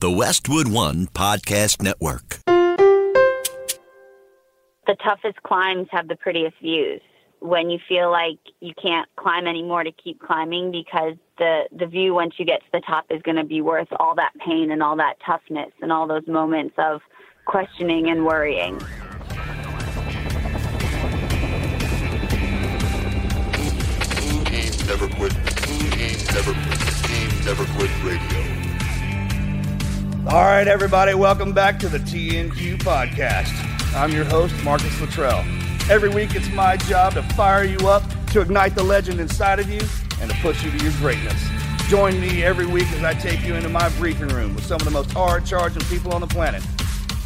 The Westwood One Podcast Network. The toughest climbs have the prettiest views. When you feel like you can't climb anymore to keep climbing, because the view once you get to the top is going to be worth all that pain and all that toughness and all those moments of questioning and worrying. Never quit. Never quit radio. All right, everybody, welcome back to the TNQ Podcast. I'm your host, Marcus Luttrell. Every week, it's my job to fire you up, to ignite the legend inside of you, and to push you to your greatness. Join me every week as I take you into my briefing room with some of the most hard-charging people on the planet.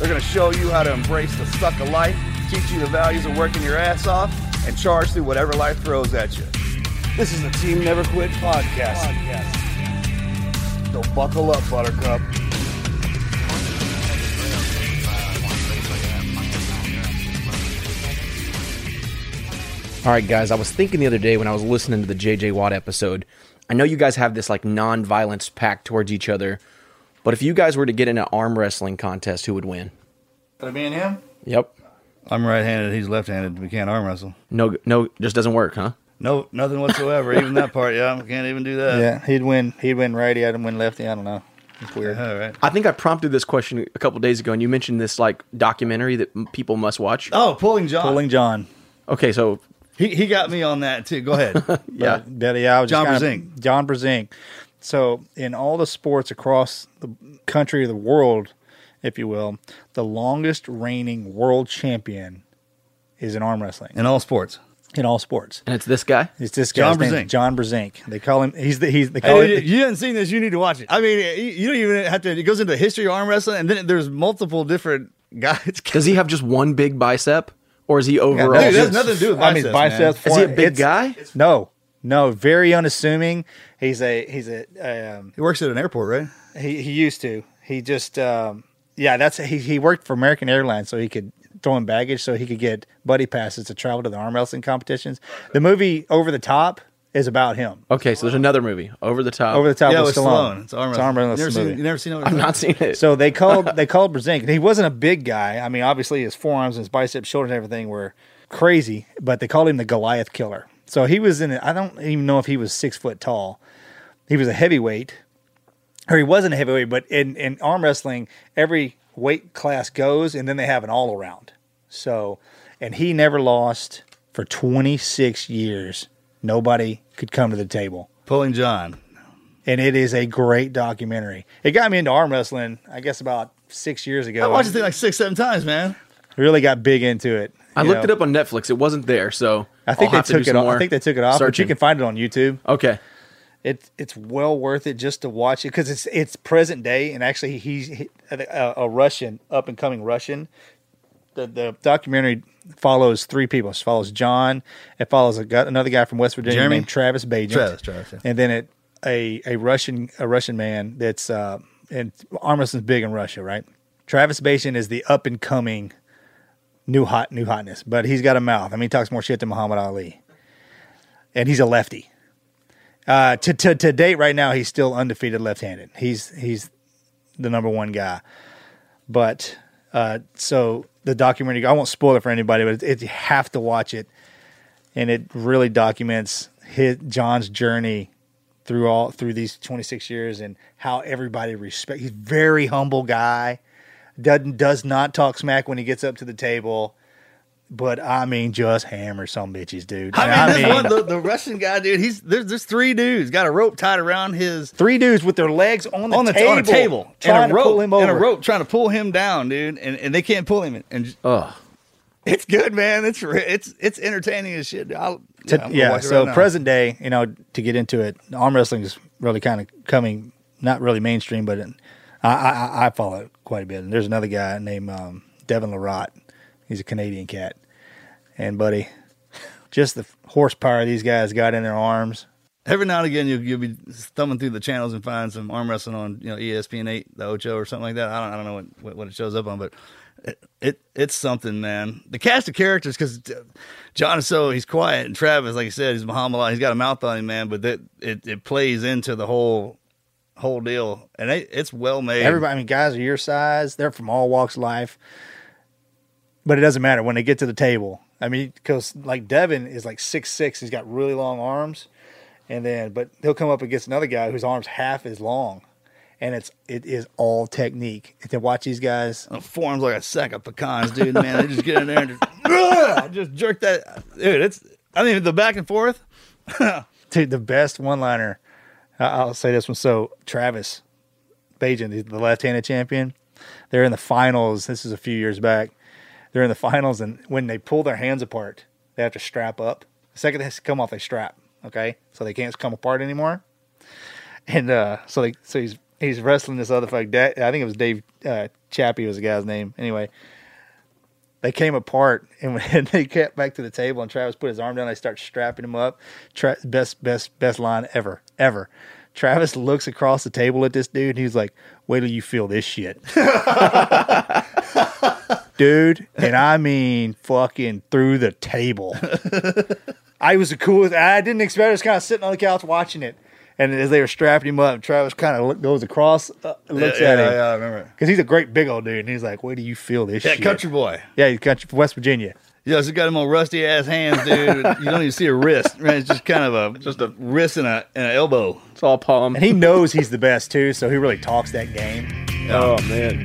They're going to show you how to embrace the suck of life, teach you the values of working your ass off, and charge through whatever life throws at you. This is the Team Never Quit Podcast. So buckle up, Buttercup. All right, guys, I was thinking the other day when I was listening to the JJ Watt episode, I know you guys have this like non-violence pact towards each other, but if you guys were to get in an arm wrestling contest, who would win? Could it be him? Yep. I'm right-handed, he's left-handed. We can't arm wrestle. No, just doesn't work, huh? No, nothing whatsoever. Even that part, yeah, I can't even do that. Yeah, he'd win righty, I'd win lefty, I don't know. It's weird. All right. I think I prompted this question a couple days ago, and you mentioned this like documentary that people must watch. Oh, Pulling John. Pulling John. Okay, so... He got me on that, too. Go ahead. Yeah. I was John Brzenk. John Brzenk. So in all the sports across the country or the world, if you will, the longest reigning world champion is in arm wrestling. In all sports. In all sports. And it's this guy? It's this guy. John Brzenk. John Brzenk. They call him... You haven't seen this, you need to watch it. I mean, you don't even have to... It goes into the history of arm wrestling, and then there's multiple different guys. Does he have just one big bicep? Or is he overall? Yeah, no, it has nothing to do with biceps. I mean, biceps. Is he a big guy? No, very unassuming. He's he works at an airport, right? He used to. He just he worked for American Airlines, so he could throw in baggage, so he could get buddy passes to travel to the arm wrestling competitions. The movie Over the Top is about him. Okay, so there's another movie, Over the Top. Over the Top with Stallone. It's arm wrestling. You never seen it? I've not seen it. So they called Brzenk. He wasn't a big guy. I mean, obviously his forearms and his biceps, shoulders, and everything were crazy. But they called him the Goliath Killer. So he was I don't even know if he was 6 foot tall. He was a heavyweight, or he wasn't a heavyweight. But in arm wrestling, every weight class goes, and then they have an all around. So, and he never lost for 26 years. Nobody could come to the table. Pulling John. And it is a great documentary. It got me into arm wrestling, I guess, about 6 years ago. I watched it like 6-7 times, man. Really got big into it. I looked it up on Netflix. It wasn't there, so I think they took it off. I think they took it off, but you can find it on YouTube. Okay. It's well worth it just to watch it, because it's present day, and actually he's a Russian, up-and-coming Russian. The documentary follows three people. It follows John. It follows another guy from West Virginia named Travis Bajan. Travis, yeah. And then a Russian man that's and arm wrestling's big in Russia, right? Travis Bajan is the up and coming new hotness, but he's got a mouth. I mean, he talks more shit than Muhammad Ali, and he's a lefty. To date, right now, he's still undefeated left handed. He's the number one guy, but. So the documentary, I won't spoil it for anybody, but you have to watch it, and it really documents John's journey through these 26 years and how everybody respects. He's a very humble guy, does not talk smack when he gets up to the table, but I mean, just hammer some bitches, dude. The Russian guy, dude. There's three dudes got a rope tied around his three dudes with their legs on the table, trying to pull him over, and a rope trying to pull him down, dude. And they can't pull him. And it's good, man. It's entertaining as shit. Present day, to get into it, arm wrestling is really kind of coming, not really mainstream, but I follow it quite a bit. And there's another guy named Devon Larratt. He's a Canadian cat. And, buddy, just the horsepower these guys got in their arms. Every now and again, you'll be thumbing through the channels and find some arm wrestling on, you know, ESPN 8, the Ocho or something like that. I don't know what it shows up on, but it's something, man. The cast of characters, because John is so, he's quiet, and Travis, like I said, he's Muhammad Ali. He's got a mouth on him, man, but it plays into the whole deal, and it's well made. Everybody, I mean, guys are your size. They're from all walks of life, but it doesn't matter when they get to the table. I mean, because like Devin is like 6'6", he's got really long arms, but he'll come up against another guy whose arms half as long, and it is all technique. And to watch these guys, forms like a sack of pecans, dude. Man, they just get in there and just jerk that, dude. The back and forth, dude. The best one liner. I'll say this one. So Travis Bajan, the left-handed champion, they're in the finals. This is a few years back. They're in the finals, and when they pull their hands apart, they have to strap up. The second they have to come off, they strap. Okay, so they can't come apart anymore. And so he's wrestling this other fuck. I think it was Dave Chappie was the guy's name. Anyway, they came apart, and they kept back to the table, and Travis put his arm down. They start strapping him up. Best line ever. Travis looks across the table at this dude, and he's like, "Wait till you feel this shit." Dude, and I mean fucking through the table. I was the coolest. I didn't expect it. I was kind of sitting on the couch watching it. And as they were strapping him up, Travis kind of goes across, looks at him. Yeah, I remember. Because he's a great big old dude, and he's like, "Where do you feel this shit?" Yeah, country boy. Yeah, he's country from West Virginia. Yeah, so got him on rusty-ass hands, dude. You don't even see a wrist. Right? It's just kind of a wrist and an elbow. It's all palm. And he knows he's the best, too, so he really talks that game. Oh, man.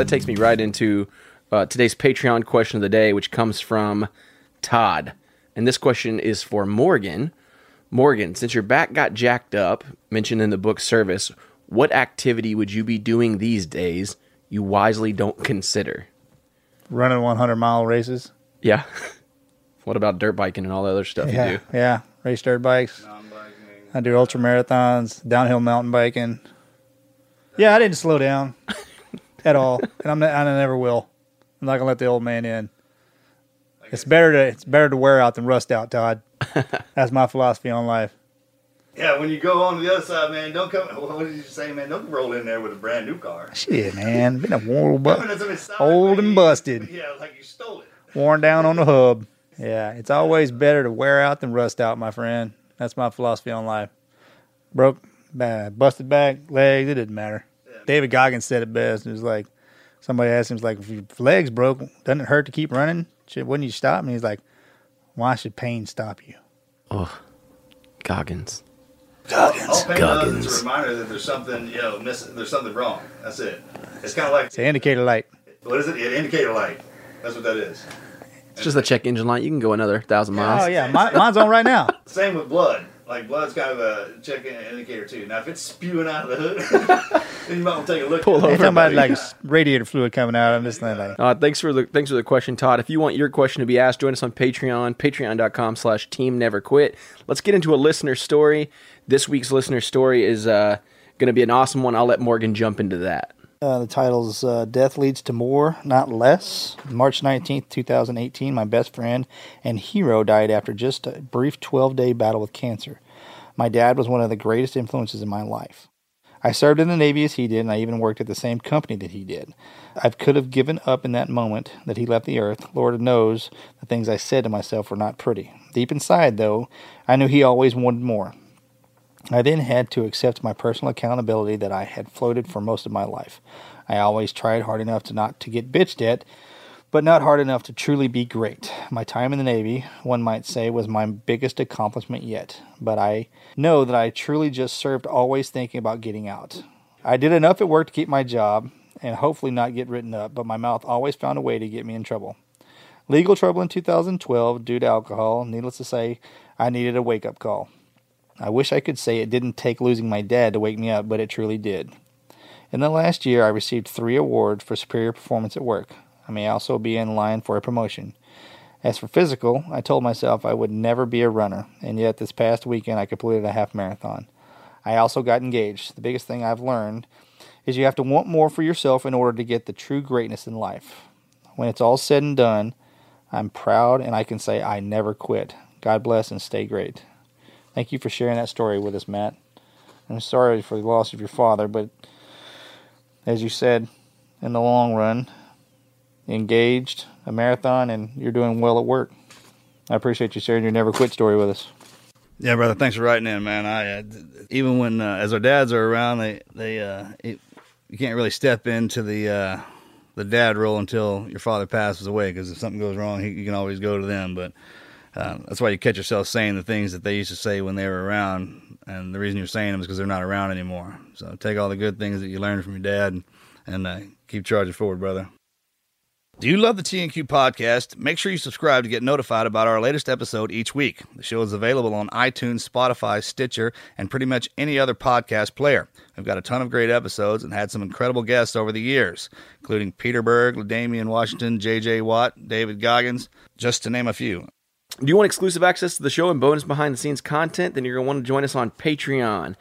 That takes me right into today's Patreon question of the day, which comes from Todd. And this question is for Morgan. Morgan, since your back got jacked up, mentioned in the book Service, what activity would you be doing these days you wisely don't consider? Running 100-mile races. Yeah. What about dirt biking and all the other stuff you do? Yeah, race dirt bikes. I do ultra marathons, downhill mountain biking. Yeah, I didn't slow down. At all, and I never will. I'm not gonna let the old man in. It's better to wear out than rust out, Todd. That's my philosophy on life. Yeah, when you go on to the other side, man, don't come. What did you say, man? Don't roll in there with a brand new car. Shit, man, been a world old and busted. Yeah, like you stole it. Worn down on the hub. Yeah, it's always better to wear out than rust out, my friend. That's my philosophy on life. Broke, bad, busted back, legs. It didn't matter. David Goggins said it best. It was like, somebody asked him, "Like, if your legs broke, doesn't it hurt to keep running? Wouldn't you stop?" And he's like, "Why should pain stop you?" Oh, Goggins. Goggins. All pain does is a reminder that there's something, missing. There's something wrong. That's it. It's kind of like... It's an indicator light. What is it? An indicator light. That's what that is. It's just a check engine light. You can go another 1,000 miles. Oh, yeah. Mine's on right now. Same with blood. Like, blood's kind of a check indicator, too. Now, if it's spewing out of the hood, then you might want to take a look. Pull over. It's somebody like radiator fluid coming out. I'm just like... Thanks for the question, Todd. If you want your question to be asked, join us on Patreon, patreon.com/teamneverquit. Let's get into a listener story. This week's listener story is going to be an awesome one. I'll let Morgan jump into that. The title's Death Leads to More, Not Less. March 19th, 2018, my best friend and hero died after just a brief 12-day battle with cancer. My dad was one of the greatest influences in my life. I served in the Navy as he did, and I even worked at the same company that he did. I could have given up in that moment that he left the earth. Lord knows the things I said to myself were not pretty. Deep inside, though, I knew he always wanted more. I then had to accept my personal accountability that I had floated for most of my life. I always tried hard enough to not to get bitched at, but not hard enough to truly be great. My time in the Navy, one might say, was my biggest accomplishment yet. But I know that I truly just served always thinking about getting out. I did enough at work to keep my job and hopefully not get written up, but my mouth always found a way to get me in trouble. Legal trouble in 2012 due to alcohol. Needless to say, I needed a wake-up call. I wish I could say it didn't take losing my dad to wake me up, but it truly did. In the last year, I received 3 awards for superior performance at work. I may also be in line for a promotion. As for physical, I told myself I would never be a runner, and yet this past weekend I completed a half marathon. I also got engaged. The biggest thing I've learned is you have to want more for yourself in order to get the true greatness in life. When it's all said and done, I'm proud and I can say I never quit. God bless and stay great. Thank you for sharing that story with us, Matt. I'm sorry for the loss of your father, but as you said, in the long run, engaged, a marathon, and you're doing well at work. I appreciate you sharing your never quit story with us. Yeah, brother, thanks for writing in, man. I even when as our dads are around, you can't really step into the dad role until your father passes away, because if something goes wrong, you can always go to them. But that's why you catch yourself saying the things that they used to say when they were around, and the reason you're saying them is because they're not around anymore. So take all the good things that you learned from your dad and keep charging forward, brother. Do you love the TNQ podcast? Make sure you subscribe to get notified about our latest episode each week. The show is available on iTunes, Spotify, Stitcher, and pretty much any other podcast player. We've got a ton of great episodes and had some incredible guests over the years, including Peter Berg, LaDamian Washington, JJ Watt, David Goggins, just to name a few. Do you want exclusive access to the show and bonus behind-the-scenes content? Then you're going to want to join us on Patreon.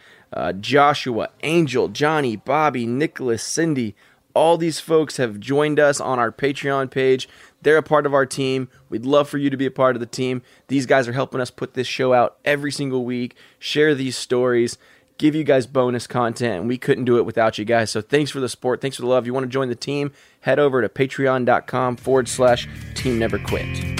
Joshua, Angel, Johnny, Bobby, Nicholas, Cindy... all these folks have joined us on our Patreon page. They're a part of our team. We'd love for you to be a part of the team. These guys are helping us put this show out every single week, share these stories, give you guys bonus content, and we couldn't do it without you guys. So thanks for the support. Thanks for the love. If you want to join the team, head over to patreon.com/teamneverquit.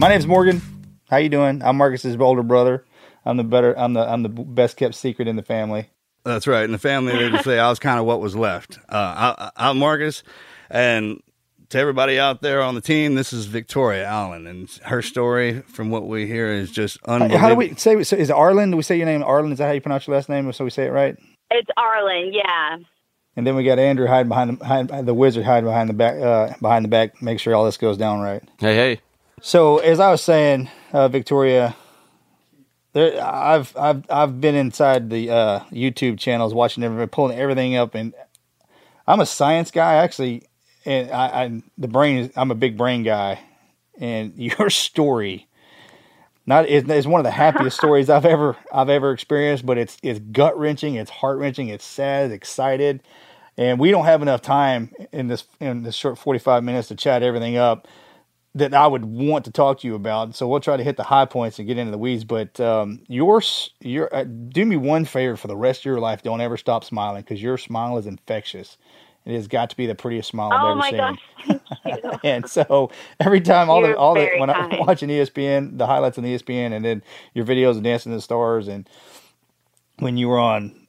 My name's Morgan. How you doing? I'm Marcus's older brother. I'm the best kept secret in the family. That's right. In the family, they would say I was kind of what was left. I'm Marcus, and to everybody out there on the team, this is Victoria Allen, and her story, from what we hear, is just unbelievable. How do we say? So is Arlen? Do we say your name Arlen? Is that how you pronounce your last name? So we say it right. It's Arlen, yeah. And then we got Andrew hiding behind the back, make sure all this goes down right. Hey. So as I was saying, Victoria, I've been inside the YouTube channels watching everything, pulling everything up, and I'm a science guy actually, and I'm a big brain guy, and your story It's one of the happiest stories I've ever experienced, but it's gut wrenching, it's heart wrenching, it's sad, excited, and we don't have enough time in this short 45 minutes to chat everything up that I would want to talk to you about. So we'll try to hit the high points and get into the weeds. But your do me one favor for the rest of your life: don't ever stop smiling, because your smile is infectious. It has got to be the prettiest smile I've ever seen. Oh my gosh, thank you. And so every time, when I'm watching ESPN, the highlights on ESPN, and then your videos of Dancing with the Stars, and when you were on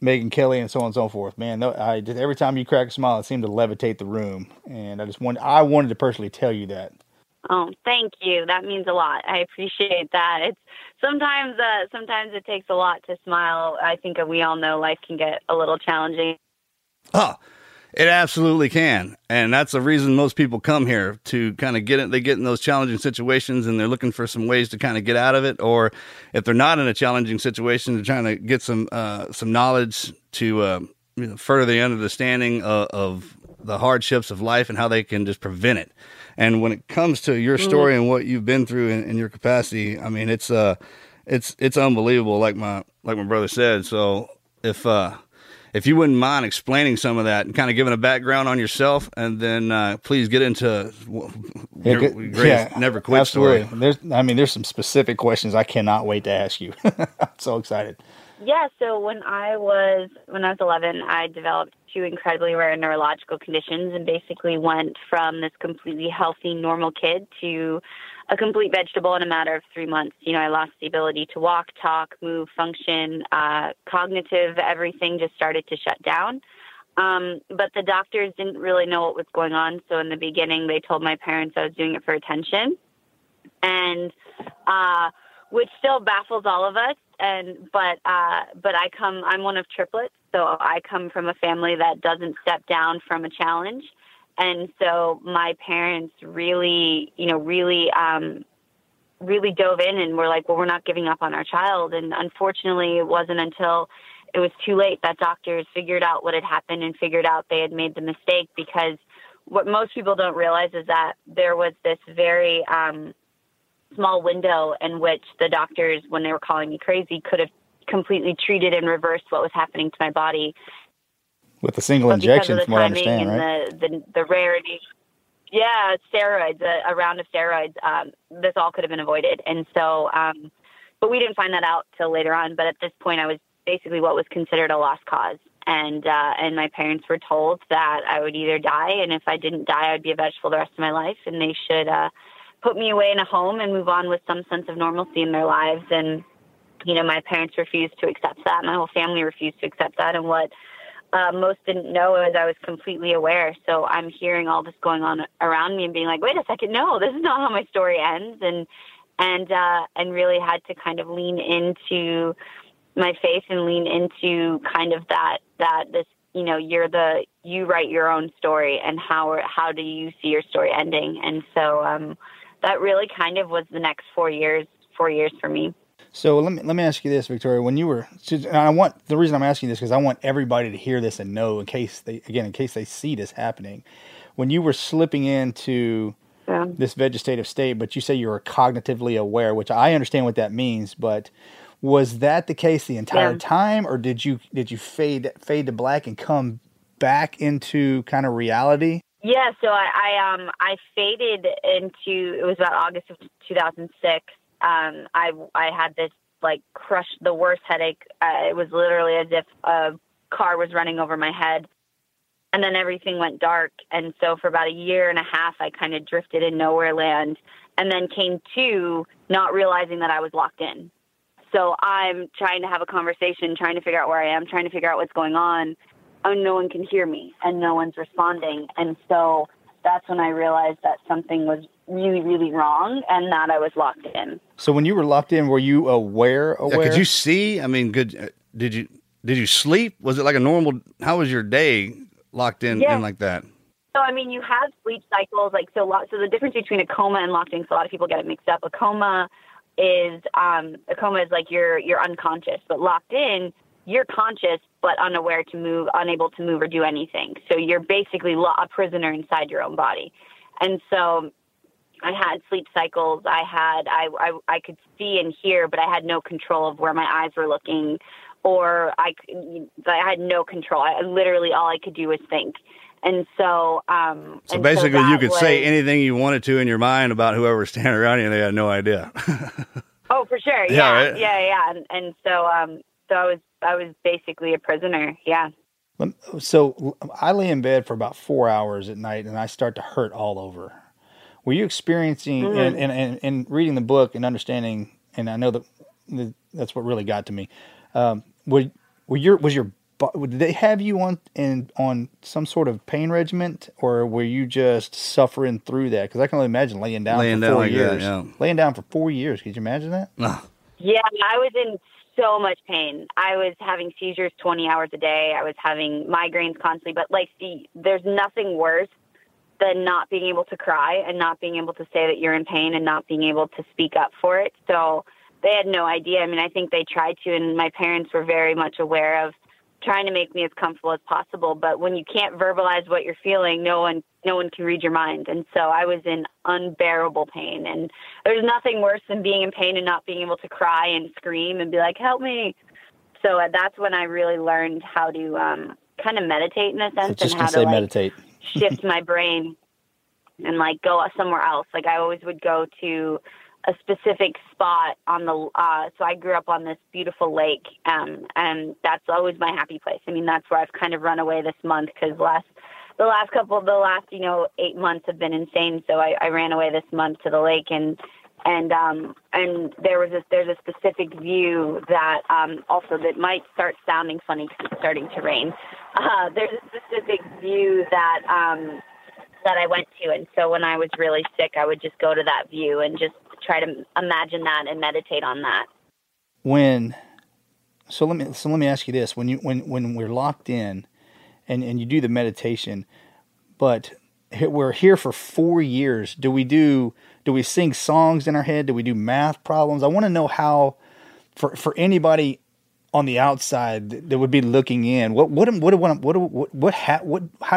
Megyn Kelly and so on and so forth, man, every time you crack a smile, it seemed to levitate the room. And I wanted to personally tell you that. Oh, thank you. That means a lot. I appreciate that. It's sometimes it takes a lot to smile. I think we all know life can get a little challenging. Oh, it absolutely can. And that's the reason most people come here, to kind of they get in those challenging situations and they're looking for some ways to kind of get out of it. Or if they're not in a challenging situation, they're trying to get some knowledge to further the understanding of the hardships of life and how they can just prevent it. And when it comes to your story and what you've been through in your capacity, I mean, it's unbelievable. Like my brother said. So if you wouldn't mind explaining some of that and kind of giving a background on yourself, and then please get into your never quit absolutely. Story. There's some specific questions I cannot wait to ask you. I'm so excited. Yeah. So when I was 11, I developed two incredibly rare neurological conditions, and basically went from this completely healthy, normal kid to a complete vegetable in a matter of 3 months. You know, I lost the ability to walk, talk, move, function, cognitive, everything just started to shut down. But the doctors didn't really know what was going on. So in the beginning, they told my parents I was doing it for attention, and which still baffles all of us. But I'm one of triplets. So I come from a family that doesn't step down from a challenge. And so my parents really dove in and were like, well, we're not giving up on our child. And unfortunately, it wasn't until it was too late that doctors figured out what had happened and figured out they had made the mistake, because what most people don't realize is that there was this very small window in which the doctors, when they were calling me crazy, could have completely treated and reversed what was happening to my body. With a single injection, from what I understand, right? The rarity, steroids, a round of steroids, this all could have been avoided. And so, but we didn't find that out till later on. But at this point, I was basically what was considered a lost cause. And my parents were told that I would either die, and if I didn't die, I'd be a vegetable the rest of my life, and they should put me away in a home and move on with some sense of normalcy in their lives. And, you know, my parents refused to accept that. My whole family refused to accept that. And what most didn't know is I was completely aware. So I'm hearing all this going on around me and being like, wait a second, no, this is not how my story ends. And really had to kind of lean into my faith and lean into kind of that this, you know, you write your own story, and how do you see your story ending? And so that really kind of was the next four years for me. So let me ask you this, Victoria. When you were, and the reason I'm asking this because I want everybody to hear this and know in case they see this happening. When you were slipping into this vegetative state, but you say you were cognitively aware, which I understand what that means, but was that the case the entire time, or did you fade to black and come back into kind of reality? Yeah, so I faded into, it was about August of 2006. I had this the worst headache. It was literally as if a car was running over my head, and then everything went dark. And so for about a year and a half, I kind of drifted in nowhere land, and then came to not realizing that I was locked in. So I'm trying to have a conversation, trying to figure out where I am, trying to figure out what's going on. And no one can hear me and no one's responding. And so that's when I realized that something was really, really wrong and that I was locked in. So when you were locked in, were you aware? Yeah, could you see? I mean, did you sleep? Was it like a normal, how was your day locked in and like that? So, I mean, you have sleep cycles. So the difference between a coma and locked in, so a lot of people get it mixed up. A coma is like you're unconscious, but locked in, you're conscious, but unaware to move, unable to move or do anything. So you're basically a prisoner inside your own body. And so I had sleep cycles. I could see and hear, but I had no control of where my eyes were looking, or I had no control. I literally, all I could do was think. And so, so basically, you could say anything you wanted to in your mind about whoever's standing around you, and they had no idea. Oh, for sure. Yeah. Yeah. Right? Yeah. And so, so I was basically a prisoner. Yeah. So I lay in bed for about 4 hours at night, and I start to hurt all over. Were you experiencing and reading the book and understanding? And I know that's what really got to me. Did they have you on some sort of pain regimen, or were you just suffering through that? Because I can only imagine laying down for four years. That, yeah. Laying down for 4 years. Could you imagine that? Yeah, I was in so much pain. I was having seizures 20 hours a day. I was having migraines constantly. But there's nothing worse than not being able to cry and not being able to say that you're in pain and not being able to speak up for it. So they had no idea. I mean, I think they tried to, and my parents were very much aware of trying to make me as comfortable as possible. But when you can't verbalize what you're feeling, no one can read your mind. And so I was in unbearable pain, and there's nothing worse than being in pain and not being able to cry and scream and be like, help me. So that's when I really learned how to kind of meditate in a sense, and how to meditate. Shift my brain and go somewhere else. I always would go to a specific spot on the, so I grew up on this beautiful lake. And that's always my happy place. I mean, that's where I've kind of run away this month, because the last 8 months have been insane. So I ran away this month to the lake, and there's a specific view that, also that might start sounding funny because it's starting to rain. There's a specific view that, that I went to. And so when I was really sick, I would just go to that view and just try to imagine that and meditate on that. So let me ask you this: when we're locked in, and you do the meditation, but we're here for 4 years, do we sing songs in our head? Do we do math problems? I want to know how, for anybody on the outside that would be looking in, how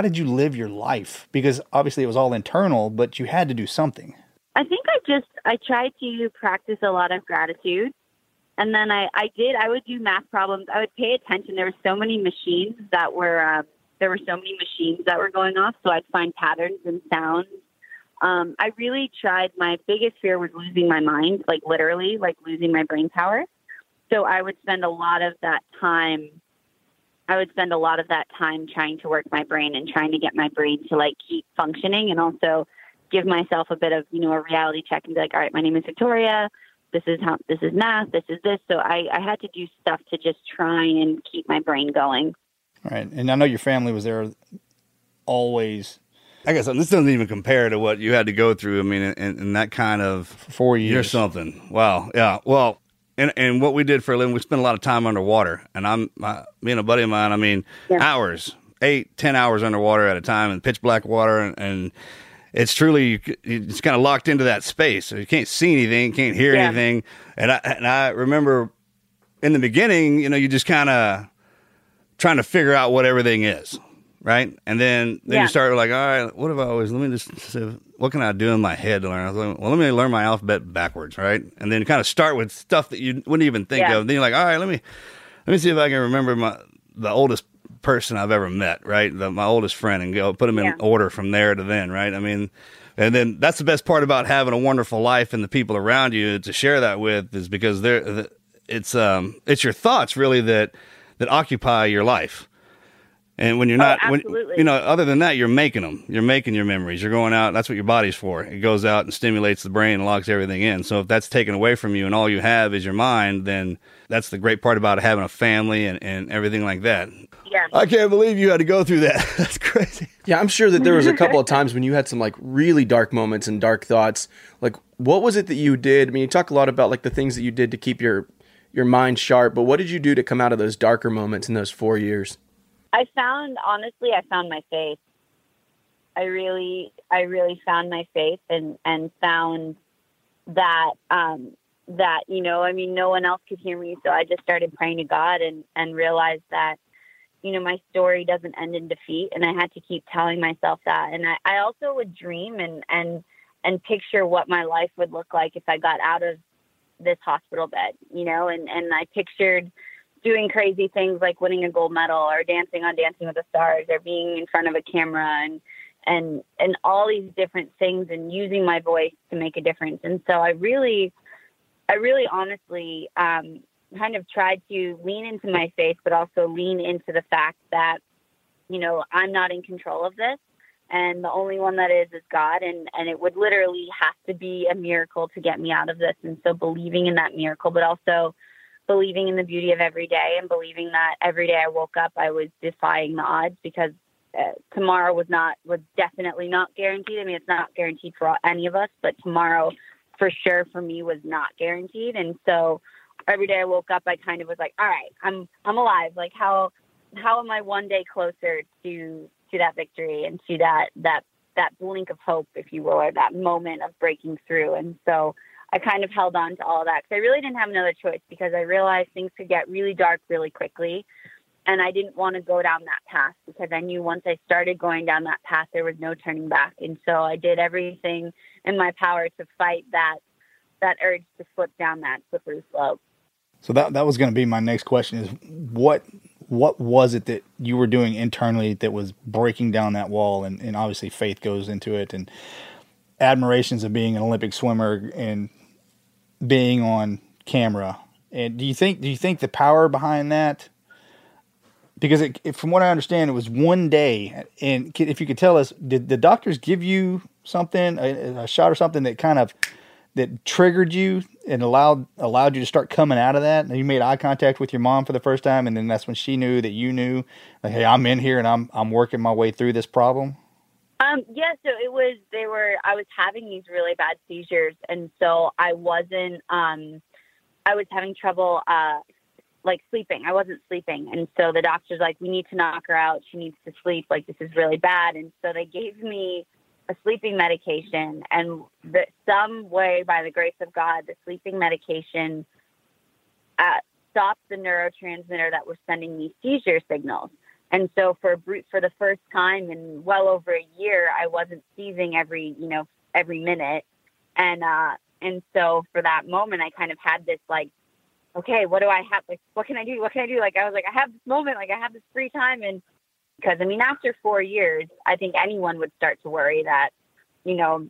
did you live your life? Because obviously it was all internal, but you had to do something. I think I tried to practice a lot of gratitude, and then I would do math problems. I would pay attention. There were so many machines that were, going off. So I'd find patterns and sounds. I really tried. My biggest fear was losing my mind, literally, losing my brain power. So I would spend a lot of that time. Trying to work my brain and trying to get my brain to keep functioning, and also give myself a bit of, a reality check and be like, all right, my name is Victoria. This is math. This is this. So I had to do stuff to just try and keep my brain going. All right. And I know your family was there always. I guess this doesn't even compare to what you had to go through. I mean, in that kind of 4 years or something. Wow. Yeah. Well, and what we did for a living, we spent a lot of time underwater, and me and a buddy of mine, hours, 8-10 hours underwater at a time, in pitch black water, and it's truly, it's kind of locked into that space. So you can't see anything, can't hear anything. And I remember in the beginning, you just kind of trying to figure out what everything is, right? And then you start all right, what have I always, what can I do in my head to learn? I was like, well, let me learn my alphabet backwards, right? And then kind of start with stuff that you wouldn't even think of. And then you're like, all right, let me see if I can remember the oldest person I've ever met, right? My oldest friend, and go put them in order from there to then, right? I mean, and then that's the best part about having a wonderful life and the people around you to share that with, is because it's your thoughts really that occupy your life. And when you're not, other than that, you're making your memories, you're going out. That's what your body's for. It goes out and stimulates the brain and locks everything in. So if that's taken away from you and all you have is your mind, then that's the great part about having a family and everything like that. Yeah. I can't believe you had to go through that. That's crazy. Yeah. I'm sure that there was a couple of times when you had some really dark moments and dark thoughts. What was it that you did? I mean, you talk a lot about the things that you did to keep your mind sharp, but what did you do to come out of those darker moments in those 4 years? I found my faith. I really found my faith and found that, no one else could hear me. So I just started praying to God and realized that, my story doesn't end in defeat. And I had to keep telling myself that. And I also would dream and, and, and picture what my life would look like if I got out of this hospital bed, you know, and I pictured doing crazy things like winning a gold medal or dancing on Dancing with the Stars or being in front of a camera and all these different things and using my voice to make a difference. And so I really honestly kind of tried to lean into my faith, but also lean into the fact that, you know, I'm not in control of this. And the only one that is God. And it would literally have to be a miracle to get me out of this. And so believing in that miracle, but also believing in the beauty of every day and believing that every day I woke up, I was defying the odds because tomorrow was definitely not guaranteed. I mean, it's not guaranteed for any of us, but tomorrow for sure for me was not guaranteed. And so every day I woke up, I kind of was like, all right, I'm alive. Like how am I one day closer to that victory and to that blink of hope, if you will, or that moment of breaking through. And so I kind of held on to all of that because I really didn't have another choice because I realized things could get really dark really quickly. And I didn't want to go down that path because I knew once I started going down that path, there was no turning back. And so I did everything in my power to fight that urge to slip down that slippery slope. So that was going to be my next question is what was it that you were doing internally that was breaking down that wall? And obviously faith goes into it and admirations of being an Olympic swimmer and being on camera. And do you think the power behind that? Because from what I understand, it was one day. And if you could tell us, did the doctors give you something, a shot or something that kind of that triggered you and allowed you to start coming out of that? And you made eye contact with your mom for the first time. And then that's when she knew that you knew, like, hey, I'm in here and I'm working my way through this problem. Yeah. So I was having these really bad seizures. And so I was having trouble, like sleeping. I wasn't sleeping. And so the doctor's like, we need to knock her out. She needs to sleep. Like, this is really bad. And so they gave me a sleeping medication, and some way, by the grace of God, the sleeping medication stopped the neurotransmitter that was sending me seizure signals. And so for the first time in well over a year, I wasn't seizing every minute. And so for that moment, I kind of had this like, okay, what do I have? Like, what can I do? What can I do? Like, I was like, I have this moment, like I have this free time. And because, I mean, after 4 years, I think anyone would start to worry that, you know,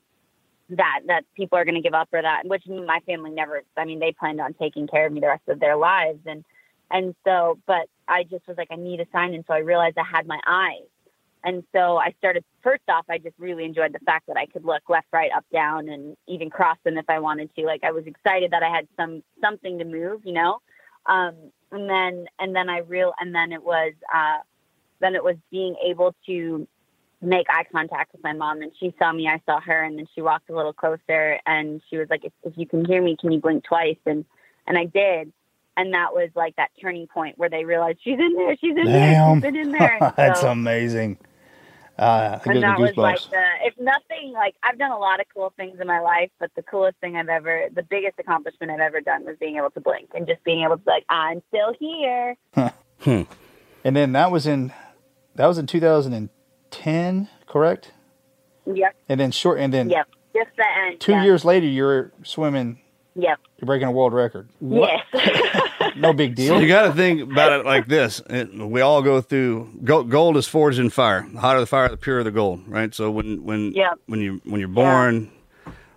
that people are going to give up or that, which my family never, I mean, they planned on taking care of me the rest of their lives. And so, but I just was like, I need a sign. And so I realized I had my eyes. And so I started, first off, I just really enjoyed the fact that I could look left, right, up, down, and even cross them if I wanted to. Like, I was excited that I had something to move, you know? Then it was being able to make eye contact with my mom, and she saw me, I saw her, and then she walked a little closer and she was like, if you can hear me, can you blink twice? And I did. And that was like that turning point where they realized she's in there, she's been in there. So, that's amazing. And that was like, if nothing, like I've done a lot of cool things in my life, but the biggest accomplishment I've ever done was being able to blink and just being able to be like, I'm still here. And then that was in 2010, correct? Yep. Yep. Just the end. Two years later, you're swimming. Yep. You're breaking a world record. What? Yes. No big deal. So you got to think about it like this. We all go through. Gold is forged in fire. The hotter the fire, the purer the gold. Right. So when you're born,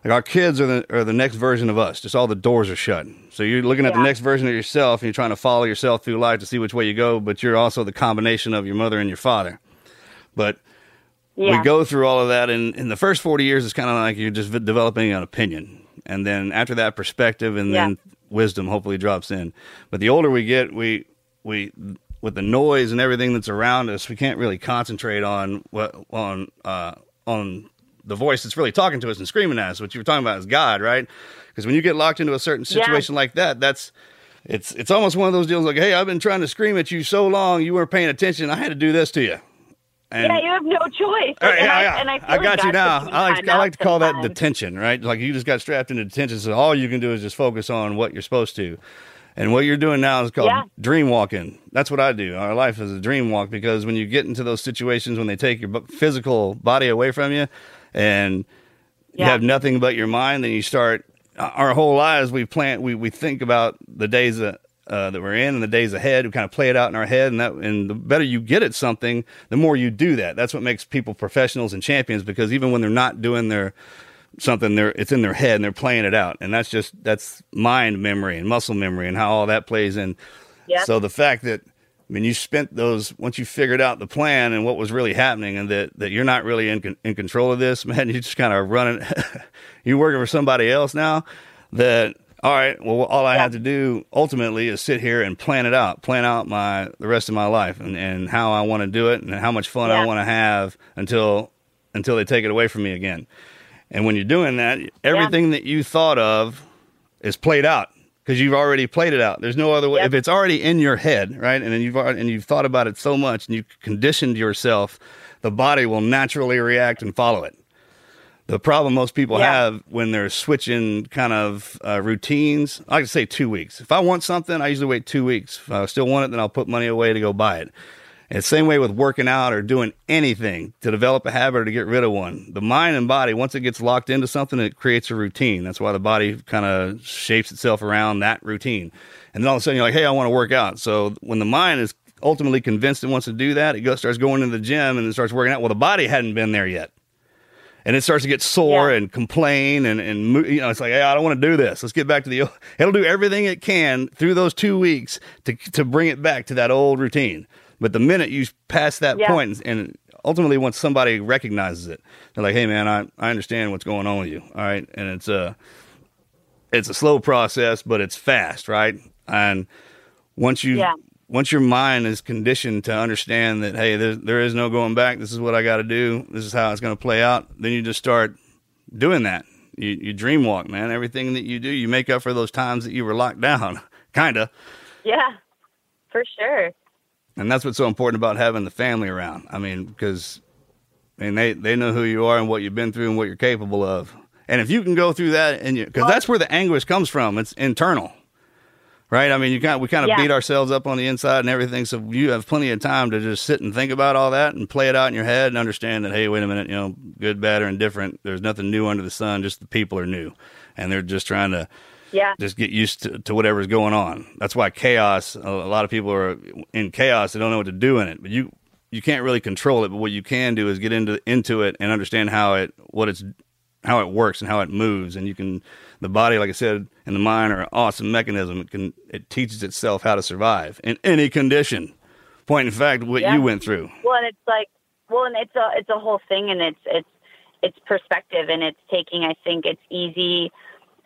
like our kids are the next version of us. Just all the doors are shut. So you're looking at the next version of yourself, and you're trying to follow yourself through life to see which way you go. But you're also the combination of your mother and your father. But we go through all of that, and in the first 40 years, it's kind of like you're just developing an opinion. And then after that, perspective, and then wisdom hopefully drops in. But the older we get, we with the noise and everything that's around us, we can't really concentrate on the voice that's really talking to us and screaming at us. What you were talking about is God, right? Because when you get locked into a certain situation like that, it's almost one of those deals like, hey, I've been trying to scream at you so long, you weren't paying attention. I had to do this to you. And, you have no choice. Right, I got you now. I like to call that detention, right? Like you just got strapped into detention, so all you can do is just focus on what you're supposed to. And what you're doing now is called dream walking. That's what I do. Our life is a dream walk because when you get into those situations, when they take your physical body away from you and You have nothing but your mind. Then you start our whole lives. We think about the days that we're in and the days ahead. We kind of play it out in our head, and the better you get at something, the more you do that. That's what makes people professionals and champions, because even when they're not doing it's in their head and they're playing it out. And that's mind memory and muscle memory and how all that plays in. Yeah. So the fact that, I mean, you spent those, once you figured out the plan and what was really happening, and that you're not really in control of this, man, you just kind of running, you're working for somebody else now. That, all right, well, all I have to do ultimately is sit here and plan out the rest of my life and how I want to do it and how much fun I want to have until they take it away from me again. And when you're doing that, everything that you thought of is played out. Because you've already played it out. There's no other way. If it's already in your head, right? And then you've thought about it so much, and you've conditioned yourself, the body will naturally react and follow it. The problem most people have when they're switching kind of routines, I could say 2 weeks. If I want something, I usually wait 2 weeks. If I still want it, then I'll put money away to go buy it. And same way with working out or doing anything to develop a habit or to get rid of one. The mind and body, once it gets locked into something, it creates a routine. That's why the body kind of shapes itself around that routine. And then all of a sudden you're like, hey, I want to work out. So when the mind is ultimately convinced it wants to do that, it starts going to the gym and it starts working out. Well, the body hadn't been there yet. And it starts to get sore and complain and you know, it's like, hey, I don't want to do this. Let's get back to it'll do everything it can through those 2 weeks to bring it back to that old routine. But the minute you pass that point, and ultimately once somebody recognizes it, they're like, hey, man, I understand what's going on with you, all right? And it's a slow process, but it's fast, right? And once your mind is conditioned to understand that, hey, there is no going back, this is what I got to do, this is how it's going to play out, then you just start doing that. You dream walk, man. Everything that you do, you make up for those times that you were locked down, kind of. Yeah, for sure. And that's what's so important about having the family around. I mean, because they know who you are and what you've been through and what you're capable of. And if you can go through that, because that's where the anguish comes from. It's internal, right? I mean, we kind of beat ourselves up on the inside and everything. So you have plenty of time to just sit and think about all that and play it out in your head and understand that, hey, wait a minute, you know, good, bad, or indifferent. There's nothing new under the sun. Just the people are new, and they're just trying to. Yeah. Just get used to whatever's going on. That's why chaos, a lot of people are in chaos. They don't know what to do in it. But you can't really control it. But what you can do is get into it and understand how it works and how it moves. And the body, like I said, and the mind are an awesome mechanism. It teaches itself how to survive in any condition. Point in fact, what you went through. Well, and it's like, and it's a whole thing, and it's perspective, and it's taking. I think it's easy.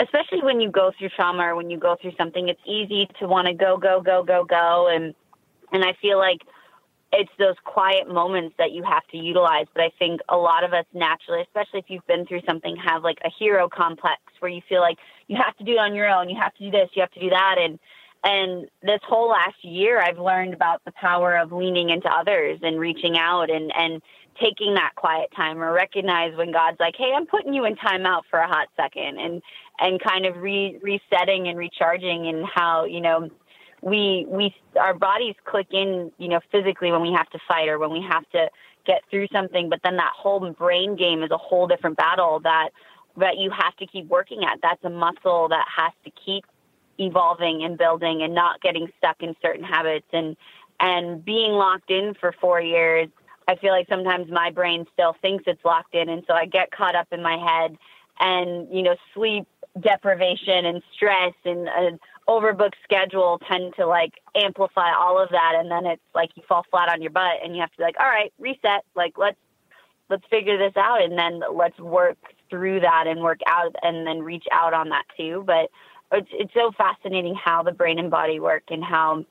Especially when you go through trauma or when you go through something, it's easy to want to go, go, go, go, go. And I feel like it's those quiet moments that you have to utilize. But I think a lot of us naturally, especially if you've been through something, have like a hero complex where you feel like you have to do it on your own. You have to do this, you have to do that. And this whole last year, I've learned about the power of leaning into others and reaching out and taking that quiet time, or recognize when God's like, hey, I'm putting you in timeout for a hot second, and kind of resetting and recharging, and how, you know, we our bodies click in, you know, physically when we have to fight or when we have to get through something. But then that whole brain game is a whole different battle that you have to keep working at. That's a muscle that has to keep evolving and building, and not getting stuck in certain habits and being locked in for 4 years. I feel like sometimes my brain still thinks it's locked in. And so I get caught up in my head, and, you know, sleep deprivation and stress and an overbooked schedule tend to like amplify all of that. And then it's like, you fall flat on your butt, and you have to be like, all right, reset, like, let's figure this out. And then let's work through that and work out, and then reach out on that too. But it's so fascinating how the brain and body work, and how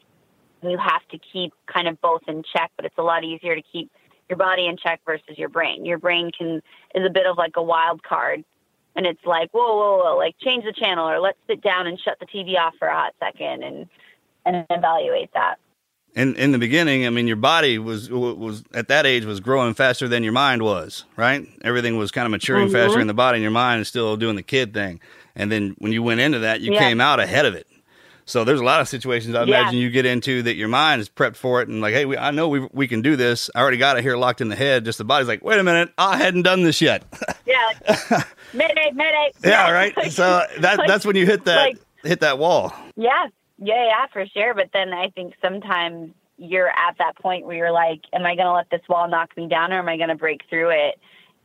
you have to keep kind of both in check. But it's a lot easier to keep your body in check versus your brain. Your brain is a bit of like a wild card, and it's like, whoa, whoa, whoa, like change the channel, or let's sit down and shut the TV off for a hot second and evaluate that. And in the beginning, I mean, your body was at that age was growing faster than your mind was, right? Everything was kind of maturing faster in the body, and your mind is still doing the kid thing. And then when you went into that, you came out ahead of it. So there's a lot of situations I imagine you get into that your mind is prepped for it and like, hey, I know we can do this. I already got it here locked in the head. Just the body's like, wait a minute, I hadn't done this yet. Yeah, like, Mayday. Yeah, right. So that's when you hit that wall. Yeah, yeah, for sure. But then I think sometimes you're at that point where you're like, am I going to let this wall knock me down or am I going to break through it?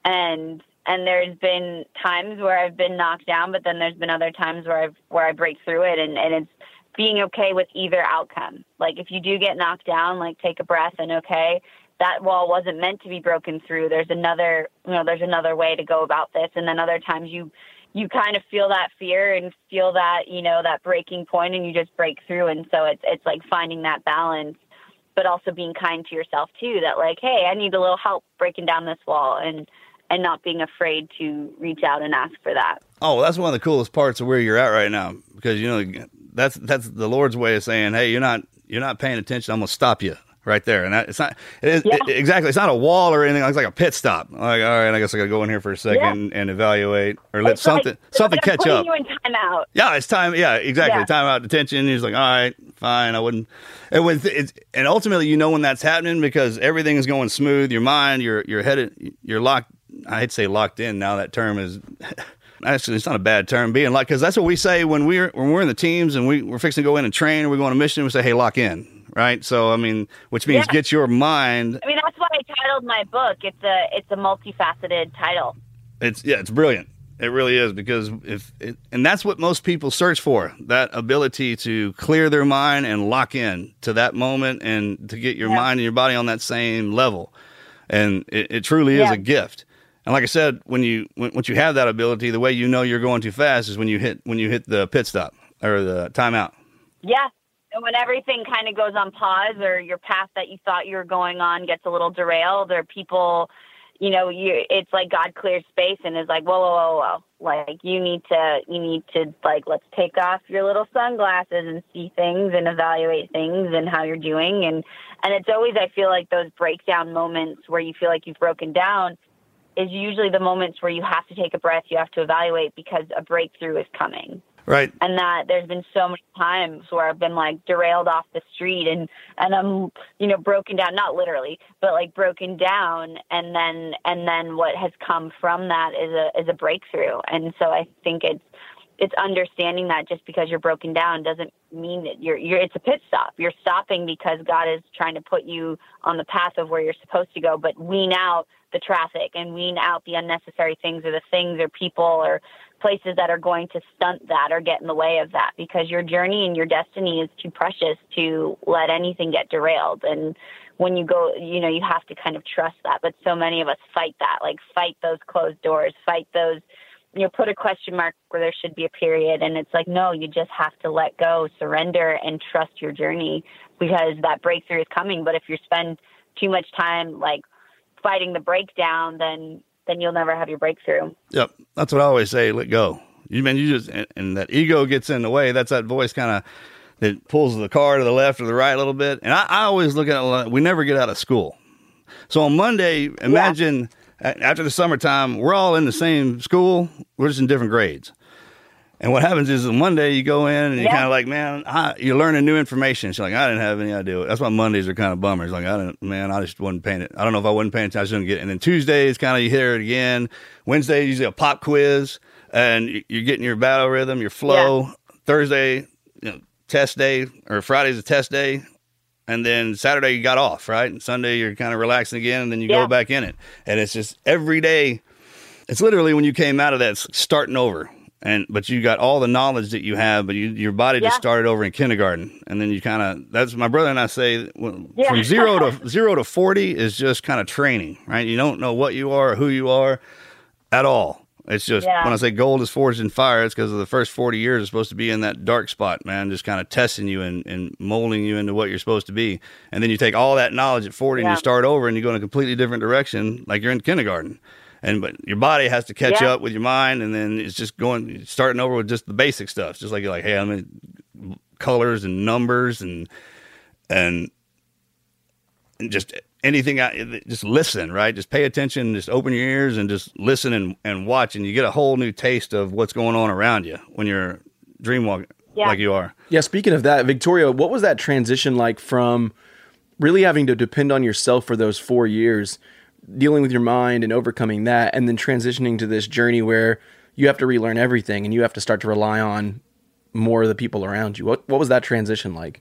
And there's been times where I've been knocked down, but then there's been other times where I break through it, and it's being okay with either outcome. Like if you do get knocked down, like take a breath and okay, that wall wasn't meant to be broken through. There's another, there's another way to go about this. And then other times you kind of feel that fear and feel that, that breaking point and you just break through. And so it's like finding that balance, but also being kind to yourself too, that like, hey, I need a little help breaking down this wall and not being afraid to reach out and ask for that. Oh, well, that's one of the coolest parts of where you're at right now, because that's the Lord's way of saying, hey, you're not paying attention. I'm gonna stop you right there. And it's not exactly. It's not a wall or anything. It's like a pit stop. Like, all right, I guess I gotta go in here for a second and evaluate or let something catch up. You in time out. Yeah, it's time. Yeah, exactly. Yeah. Time out, detention. He's like, all right, fine. I wouldn't. And ultimately, when that's happening because everything is going smooth. Your mind, you're headed, you're locked. I'd say locked in. Now that term is actually, it's not a bad term, being locked, because that's what we say when we're in the teams and we're fixing to go in and train or we go on a mission. We say, hey, lock in. Right. So, which means get your mind. That's why I titled my book. It's a multifaceted title. It's brilliant. It really is, because and that's what most people search for, that ability to clear their mind and lock in to that moment and to get your mind and your body on that same level. And it truly is a gift. And like I said, once you have that ability, the way you're going too fast is when you hit the pit stop or the timeout. Yeah, and when everything kind of goes on pause, or your path that you thought you were going on gets a little derailed, or people, it's like God clears space and is like, whoa, like you need to like let's take off your little sunglasses and see things and evaluate things and how you're doing, and it's always, I feel like those breakdown moments where you feel like you've broken down is usually the moments where you have to take a breath, you have to evaluate, because a breakthrough is coming. Right. And that there's been so many times where I've been like derailed off the street and I'm, broken down, not literally, but like broken down. And then what has come from that is a breakthrough. And so I think it's understanding that just because you're broken down doesn't mean that it's a pit stop. You're stopping because God is trying to put you on the path of where you're supposed to go, but wean out the traffic and wean out the unnecessary things or the things or people or places that are going to stunt that or get in the way of that, because your journey and your destiny is too precious to let anything get derailed. And when you go, you have to kind of trust that. But so many of us fight that, like fight those closed doors, fight those, put a question mark where there should be a period. And it's like, no, you just have to let go, surrender, and trust your journey, because that breakthrough is coming. But if you spend too much time like fighting the breakdown, then you'll never have your breakthrough. Yep. That's what I always say, let go. And that ego gets in the way. That's that voice kind of that pulls the car to the left or the right a little bit. And I always look at it like, we never get out of school. So on Monday, imagine after the summertime, we're all in the same school. We're just in different grades. And what happens is on Monday you go in and you're kind of like, man, you're learning new information. She's like, I didn't have any idea. That's why Mondays are kind of bummers. Like, I just wasn't paying it. I don't know if I wasn't paying attention. I shouldn't get it. And then Tuesday is kind of, you hear it again. Wednesday, usually a pop quiz and you're getting your battle rhythm, your flow. Yeah. Thursday, test day, or Friday's a test day. And then Saturday you got off, right? And Sunday you're kind of relaxing again, and then you go back in it. And it's just every day. It's literally when you came out of that, starting over. But you got all the knowledge that you have, but your body just started over in kindergarten. And then you kind of, that's my brother and I say, from zero to 40 is just kind of training, right? You don't know what you are or who you are at all. It's just, when I say gold is forged in fire, it's because of the first 40 years is supposed to be in that dark spot, man, just kind of testing you and molding you into what you're supposed to be. And then you take all that knowledge at 40 and you start over and you go in a completely different direction, like you're in kindergarten. But your body has to catch up with your mind, and then it's just starting over with just the basic stuff. Just like you're like, hey, I'm in colors and numbers and just anything. Just listen, right? Just pay attention. Just open your ears and just listen and watch, and you get a whole new taste of what's going on around you when you're dream walking. yeah. like you are. Yeah. Speaking of that, Victoria, what was that transition like from really having to depend on yourself for those 4 years, dealing with your mind and overcoming that, and then transitioning to this journey where you have to relearn everything and you have to start to rely on more of the people around you? What was that transition like?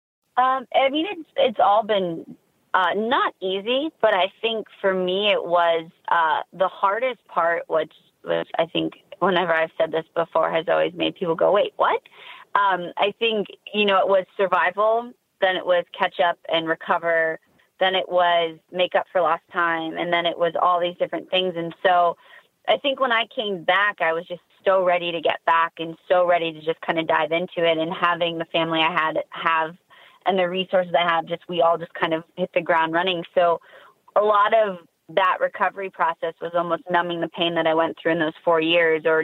I mean, it's all been not easy, but I think for me it was the hardest part, which I think whenever I've said this before has always made people go, wait, what? I think, it was survival, then it was catch up and recover, then it was make up for lost time, and then it was all these different things. And so I think when I came back, I was just so ready to get back and so ready to just kind of dive into it, and having the family I have and the resources I have, we all just kind of hit the ground running. So a lot of that recovery process was almost numbing the pain that I went through in those 4 years, or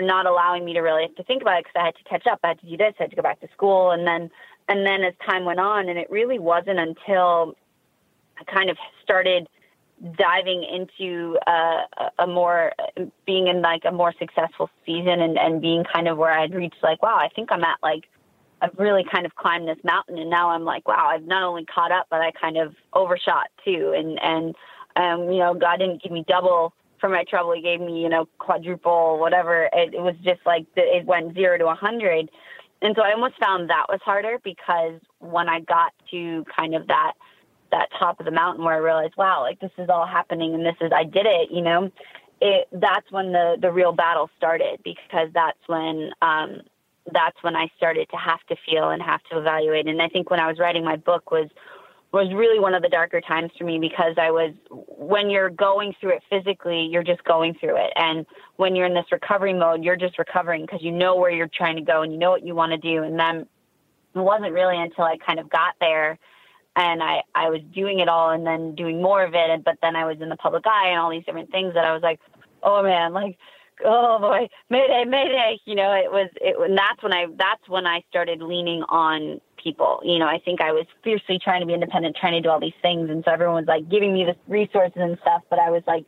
not allowing me to really have to think about it, because I had to catch up. I had to do this. I had to go back to school. And then as time went on, and it really wasn't until I kind of started diving into being in like a more successful season, and being kind of where I'd reached, like, wow, I think I'm at, like, I've really kind of climbed this mountain, and now I'm like, wow, I've not only caught up, but I kind of overshot too. And God didn't give me double for my trouble. He gave me, quadruple, whatever. It was just like, it went 0 to 100. And so I almost found that was harder, because when I got to kind of that top of the mountain where I realized, wow, like, this is all happening, and I did it, that's when the real battle started, because that's when I started to have to feel and have to evaluate. And I think when I was writing my book was really one of the darker times for me, because when you're going through it physically, you're just going through it. And when you're in this recovery mode, you're just recovering, because you know where you're trying to go and you know what you want to do. And then it wasn't really until I kind of got there and I was doing it all and then doing more of it. But then I was in the public eye and all these different things that I was like, oh man, like, oh boy, mayday, and that's when I started leaning on people. I think I was fiercely trying to be independent, trying to do all these things. And so everyone was like giving me the resources and stuff, but I was like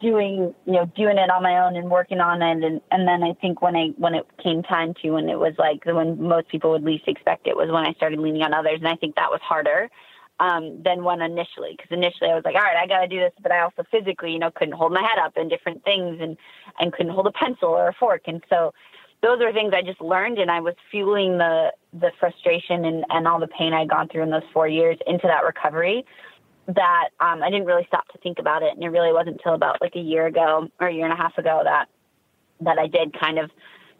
doing it on my own and working on it. And then I think when it came time to, when it was like when most people would least expect it, was when I started leaning on others. And I think that was harder than when initially, because initially I was like, all right, I got to do this, but I also physically, couldn't hold my head up and different things, and couldn't hold a pencil or a fork. And so those are things I just learned, and I was fueling the frustration and all the pain I'd gone through in those 4 years into that recovery, that I didn't really stop to think about it. And it really wasn't until about like a year ago or a year and a half ago that I did kind of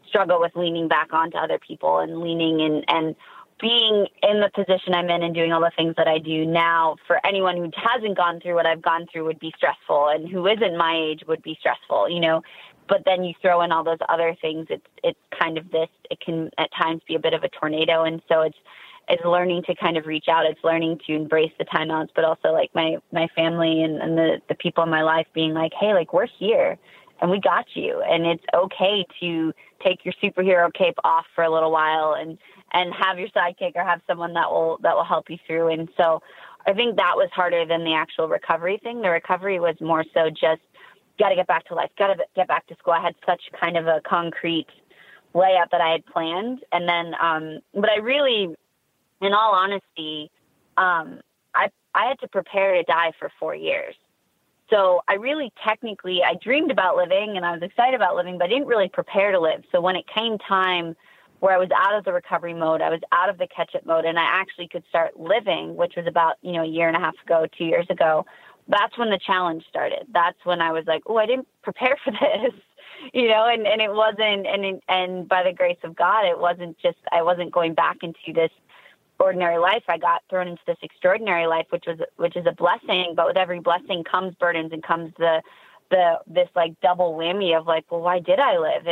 struggle with leaning back onto other people and leaning and being in the position I'm in and doing all the things that I do now. For anyone who hasn't gone through what I've gone through would be stressful, and who isn't my age would be stressful, but then you throw in all those other things. It's kind of this, it can at times be a bit of a tornado. And so it's learning to kind of reach out. It's learning to embrace the timeouts, but also like my family and the people in my life being like, hey, like, we're here. and we got you. And it's okay to take your superhero cape off for a little while and have your sidekick or have someone that will help you through. And so I think that was harder than the actual recovery thing. The recovery was more so just got to get back to life, got to get back to school. I had such kind of a concrete layout that I had planned. And then, but I really, in all honesty, I had to prepare to die for 4 years. So I really technically, I dreamed about living and I was excited about living, but I didn't really prepare to live. So when it came time where I was out of the recovery mode, I was out of the catch-up mode, and I actually could start living, which was about, a year and a half ago, 2 years ago, that's when the challenge started. That's when I was like, oh, I didn't prepare for this, and it wasn't, and by the grace of God, it wasn't just, I wasn't going back into this ordinary life. I got thrown into this extraordinary life, which is a blessing, but with every blessing comes burdens and comes this like double whammy of like, well, why did I live?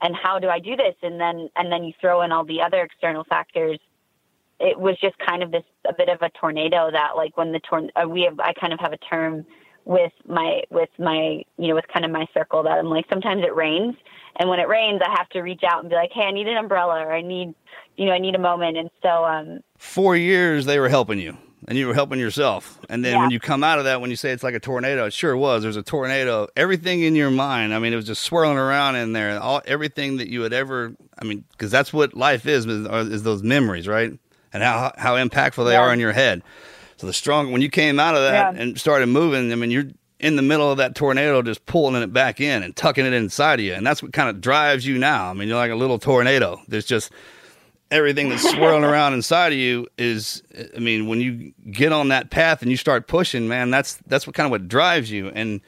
And how do I do this? And then you throw in all the other external factors. It was just kind of a bit of a tornado that like when the I kind of have a term with my, with kind of my circle that I'm like, sometimes it rains. And when it rains, I have to reach out and be like, hey, I need an umbrella, or I need a moment. And so, 4 years they were helping you and you were helping yourself. And then when you come out of that, when you say it's like a tornado, it sure was. There's a tornado, everything in your mind. I mean, it was just swirling around in there, everything that you had ever, cause that's what life is those memories, right? And how impactful they are in your head. So when you came out of that and started moving, you're in the middle of that tornado, just pulling it back in and tucking it inside of you. And that's what kind of drives you now. You're like a little tornado. There's just everything that's swirling around inside of you is, when you get on that path and you start pushing, man, that's what drives you. And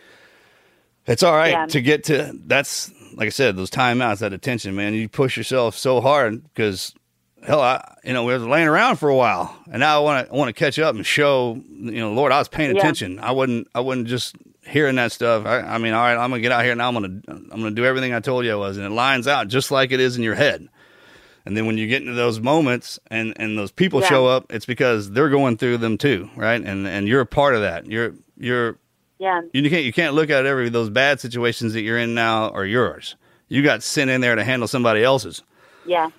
it's all right to get to, that's, like I said, those timeouts, that attention, man, you push yourself so hard because hell, we were laying around for a while, and now I want to catch up and show, Lord, I was paying attention. I wasn't just hearing that stuff. All right, I'm gonna get out here now. I'm gonna do everything I told you I was, and it lines out just like it is in your head. And then when you get into those moments and those people show up, it's because they're going through them too, right? And you're a part of that. You can't look at those bad situations that you're in now are yours. You got sent in there to handle somebody else's. Yeah.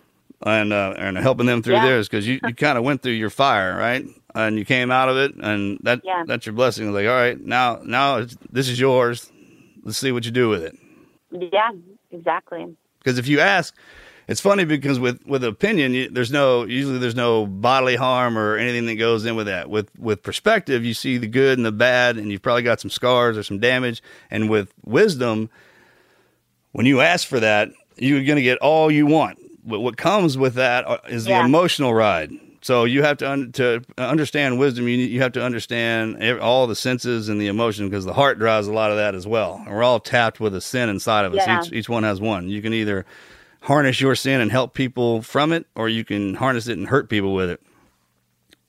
And helping them through theirs, because you kind of went through your fire, right? And you came out of it, and that's your blessing. It's like, all right, now this is yours. Let's see what you do with it. Yeah, exactly. Because if you ask, it's funny because with opinion, there's no bodily harm or anything that goes in with that. With perspective, you see the good and the bad, and you've probably got some scars or some damage. And with wisdom, when you ask for that, you're going to get all you want. What comes with that is the emotional ride. So you have to understand wisdom. You have to understand all the senses and the emotion, because the heart drives a lot of that as well. And we're all tapped with a sin inside of us. Yeah. Each one has one. You can either harness your sin and help people from it, or you can harness it and hurt people with it.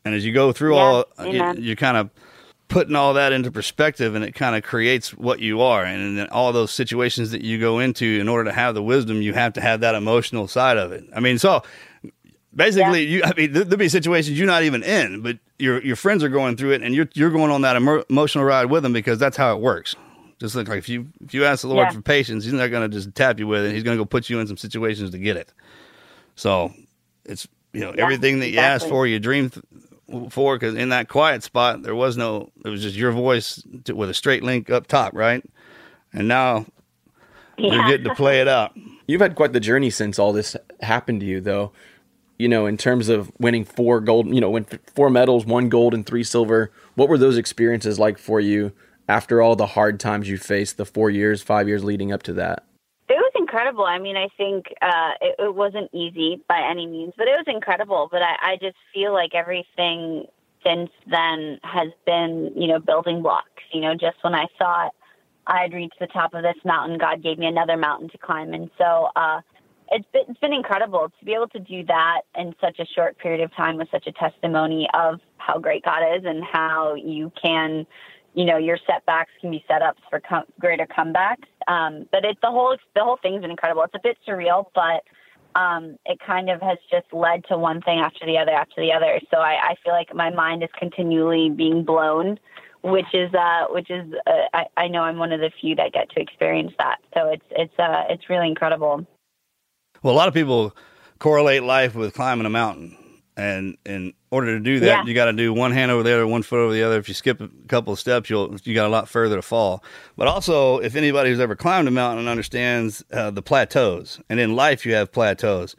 And as you go through you're kind of putting all that into perspective, and it kind of creates what you are. And then all those situations that you go into, in order to have the wisdom, you have to have that emotional side of it. So basically there'll be situations you're not even in, but your friends are going through it, and you're going on that emotional ride with them, because that's how it works. Just like if you ask the Lord for patience, he's not going to just tap you with it. He's going to go put you in some situations to get it. So it's, everything that you ask for, you dream for, because in that quiet spot it was just your voice with a straight link up top, right? And now you're getting to play it out. You've had quite the journey since all this happened to you, though. In terms of winning four medals, 1 gold and 3 silver. What were those experiences like for you after all the hard times you faced, the 4 years, 5 years leading up to that? It was incredible. I think it wasn't easy by any means, but it was incredible. But I just feel like everything since then has been, building blocks. Just when I thought I'd reached the top of this mountain, God gave me another mountain to climb. And so it's been incredible to be able to do that in such a short period of time, with such a testimony of how great God is and how you can your setbacks can be setups for greater comebacks. But it's the whole thing's been incredible. It's a bit surreal, but it kind of has just led to one thing after the other. So I feel like my mind is continually being blown which is I know I'm one of the few that get to experience that. So it's really incredible. Well, a lot of people correlate life with climbing a mountain. And in order to do that, you got to do one hand over the other, one foot over the other. If you skip a couple of steps, you got a lot further to fall. But also, if anybody who's ever climbed a mountain understands the plateaus, and in life you have plateaus,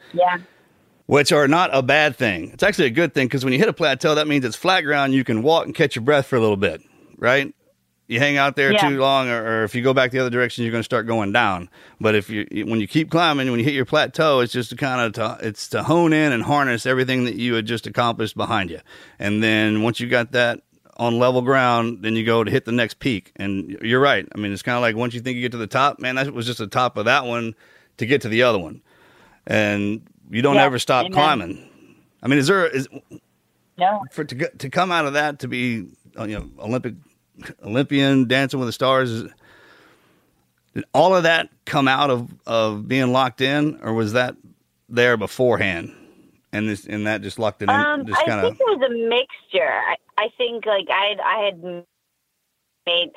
which are not a bad thing. It's actually a good thing, because when you hit a plateau, that means it's flat ground. You can walk and catch your breath for a little bit, right? You hang out there too long, or if you go back the other direction, you're going to start going down. But if you, when you keep climbing, when you hit your plateau, it's just to kind of, it's to hone in and harness everything that you had just accomplished behind you. And then once you got that on level ground, then you go to hit the next peak. And you're right. I mean, it's kind of like once you think you get to the top, man, that was just the top of that one to get to the other one. And you don't ever stop climbing. I mean, to come out of that to be, Olympian, Dancing with the Stars, did all of that come out of being locked in, or was that there beforehand and that just locked it in? I think it was a mixture. I think like I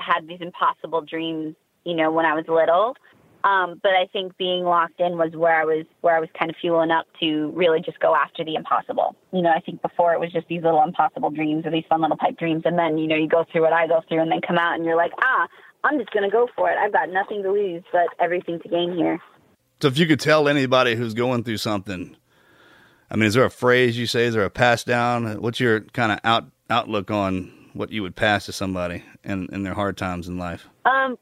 had these impossible dreams, when I was little. But I think being locked in was where I was kind of fueling up to really just go after the impossible. I think before it was just these little impossible dreams or these fun little pipe dreams. And then, you go through what I go through and then come out and you're like, I'm just going to go for it. I've got nothing to lose, but everything to gain here. So if you could tell anybody who's going through something, is there a phrase you say? Is there a pass down? What's your kind of outlook on what you would pass to somebody in their hard times in life? I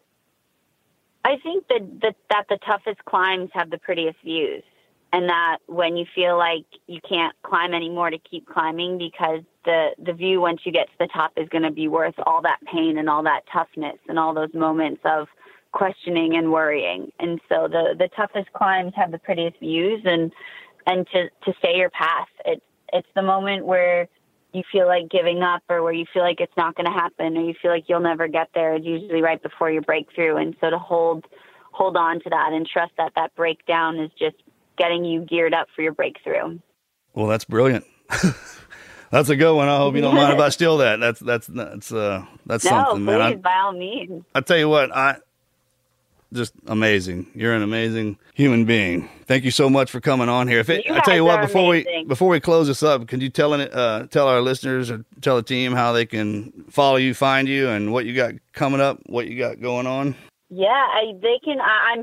think that the toughest climbs have the prettiest views, and that when you feel like you can't climb anymore, to keep climbing, because the view once you get to the top is going to be worth all that pain and all that toughness and all those moments of questioning and worrying. And so the toughest climbs have the prettiest views, and to stay your path. It's the moment where you feel like giving up, or where you feel like it's not going to happen, or you feel like you'll never get there, is usually right before your breakthrough. And so to hold on to that and trust that breakdown is just getting you geared up for your breakthrough. Well, that's brilliant. That's a good one. I hope you don't mind if I steal that. That's something, man. No, please, by all means. I tell you what, just amazing. You're an amazing human being. Thank you so much for coming on here. I tell you what, before we close this up, can you tell our listeners or tell the team how they can follow you, find you, and what you got coming up, what you got going on? Yeah, I'm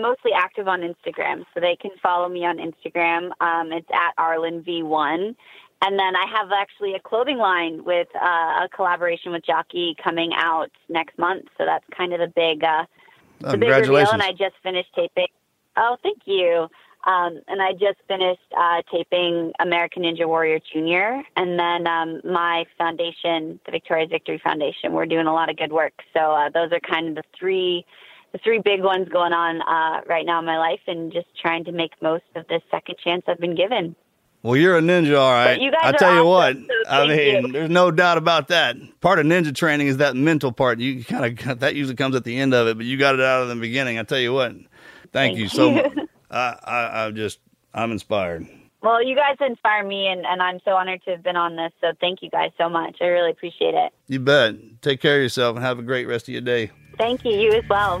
mostly active on Instagram, so they can follow me on Instagram. It's at ArlenV1. And then I have actually a clothing line with a collaboration with Jockey coming out next month. So that's kind of the big, oh, congratulations. And I just finished taping. Oh, thank you. And I just finished taping American Ninja Warrior Jr. And then my foundation, the Victoria's Victory Foundation, we're doing a lot of good work. So those are kind of the three big ones going on right now in my life, and just trying to make most of this second chance I've been given. Well, you're a ninja, all right. I tell you what, there's no doubt about that. Part of ninja training is that mental part. You that usually comes at the end of it, but you got it out of the beginning. I tell you what, thank you so much. I'm inspired. Well, you guys inspire me, and I'm so honored to have been on this. So thank you guys so much. I really appreciate it. You bet. Take care of yourself and have a great rest of your day. Thank you. You as well.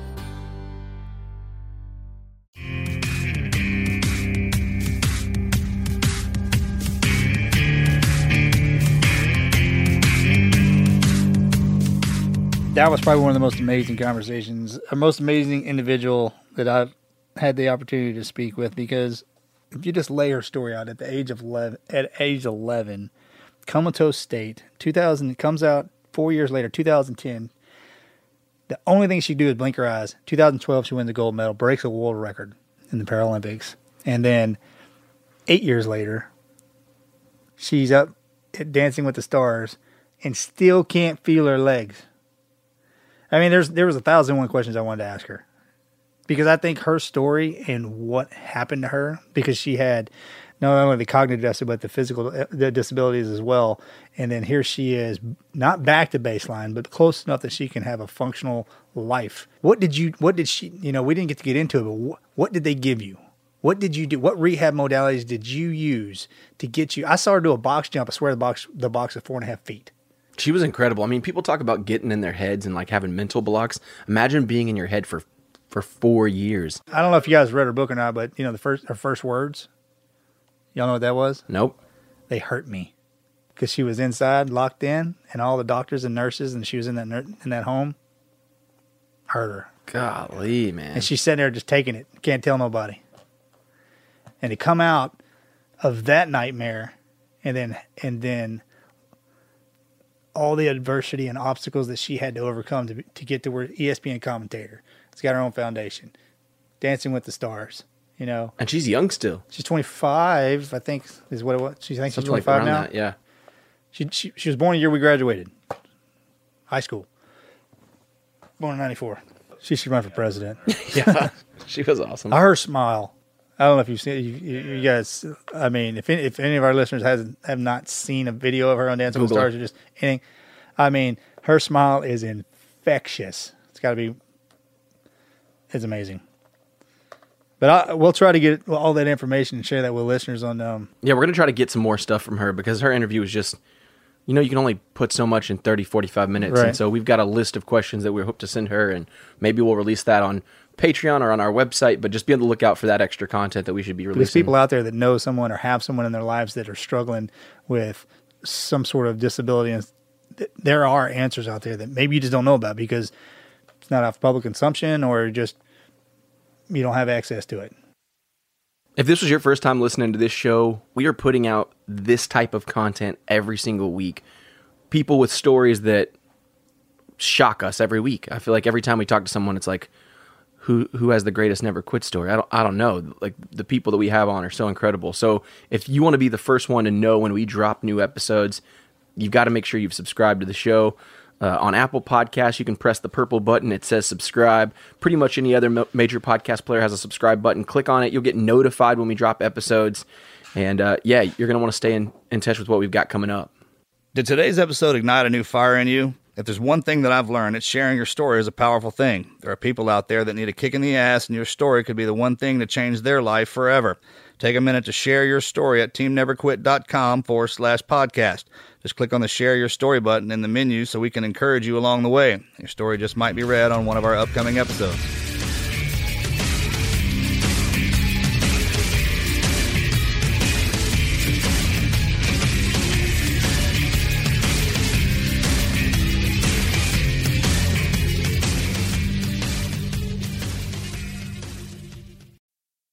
That was probably one of the most amazing conversations, the most amazing individual that I've had the opportunity to speak with, because if you just lay her story out, at the age of 11, comatose state, 2000, comes out 4 years later, 2010. The only thing she could do is blink her eyes. 2012, she wins the gold medal, breaks a world record in the Paralympics. And then 8 years later, she's up at Dancing with the Stars and still can't feel her legs. I mean, there was 1,001 questions I wanted to ask her, because I think her story and what happened to her, because she had not only the cognitive disability, but the physical disabilities as well. And then here she is, not back to baseline, but close enough that she can have a functional life. What did she, we didn't get to get into it, but what did they give you? What did you do? What rehab modalities did you use to get you? I saw her do a box jump. I swear the box is 4.5 feet. She was incredible. I mean, people talk about getting in their heads and like having mental blocks. Imagine being in your head for 4 years. I don't know if you guys read her book or not, but her first words, y'all know what that was? Nope. They hurt me, because she was inside, locked in, and all the doctors and nurses, and she was in that home, hurt her. Golly, man. And she's sitting there just taking it. Can't tell nobody. And to come out of that nightmare, and then. all the adversity and obstacles that she had to overcome to get to where ESPN commentator. It's got her own foundation. Dancing with the Stars, And she's young still. She's 25, I think, is what it was. She thinks she's 25 like now. That, yeah. She was born the year we graduated. High school. Born in 94. She should run for president. Yeah. She was awesome. Her smile. I don't know if you've seen it. You guys, I mean, if any of our listeners have not seen a video of her on Dancing with the Stars or just anything, I mean, her smile is infectious. It's amazing. But we'll try to get all that information and share that with listeners on. Yeah, we're going to try to get some more stuff from her, because her interview was just, you can only put so much in 30, 45 minutes. Right. And so we've got a list of questions that we hope to send her, and maybe we'll release that on Patreon or on our website, but just be on the lookout for that extra content that we should be releasing. There's people out there that know someone or have someone in their lives that are struggling with some sort of disability, and there are answers out there that maybe you just don't know about because it's not out for public consumption, or just you don't have access to it. If this was your first time listening to this show, we are putting out this type of content every single week. People with stories that shock us every week. I feel like every time we talk to someone, it's like, who has the greatest never quit story? I don't know. Like, the people that we have on are so incredible. So if you want to be the first one to know when we drop new episodes, you've got to make sure you've subscribed to the show. On Apple Podcasts, you can press the purple button. It says subscribe. Pretty much any other major podcast player has a subscribe button. Click on it. You'll get notified when we drop episodes. And you're going to want to stay in touch with what we've got coming up. Did today's episode ignite a new fire in you? If there's one thing that I've learned, it's sharing your story is a powerful thing. There are people out there that need a kick in the ass, and your story could be the one thing to change their life forever. Take a minute to share your story at teamneverquit.com/podcast. Just click on the Share Your Story button in the menu so we can encourage you along the way. Your story just might be read on one of our upcoming episodes.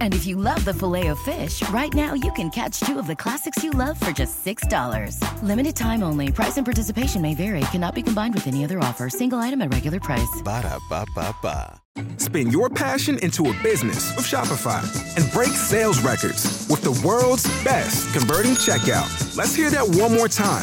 And if you love the Filet-O-Fish, right now you can catch two of the classics you love for just $6. Limited time only. Price and participation may vary. Cannot be combined with any other offer. Single item at regular price. Ba-da-ba-ba-ba. Spin your passion into a business with Shopify and break sales records with the world's best converting checkout. Let's hear that one more time.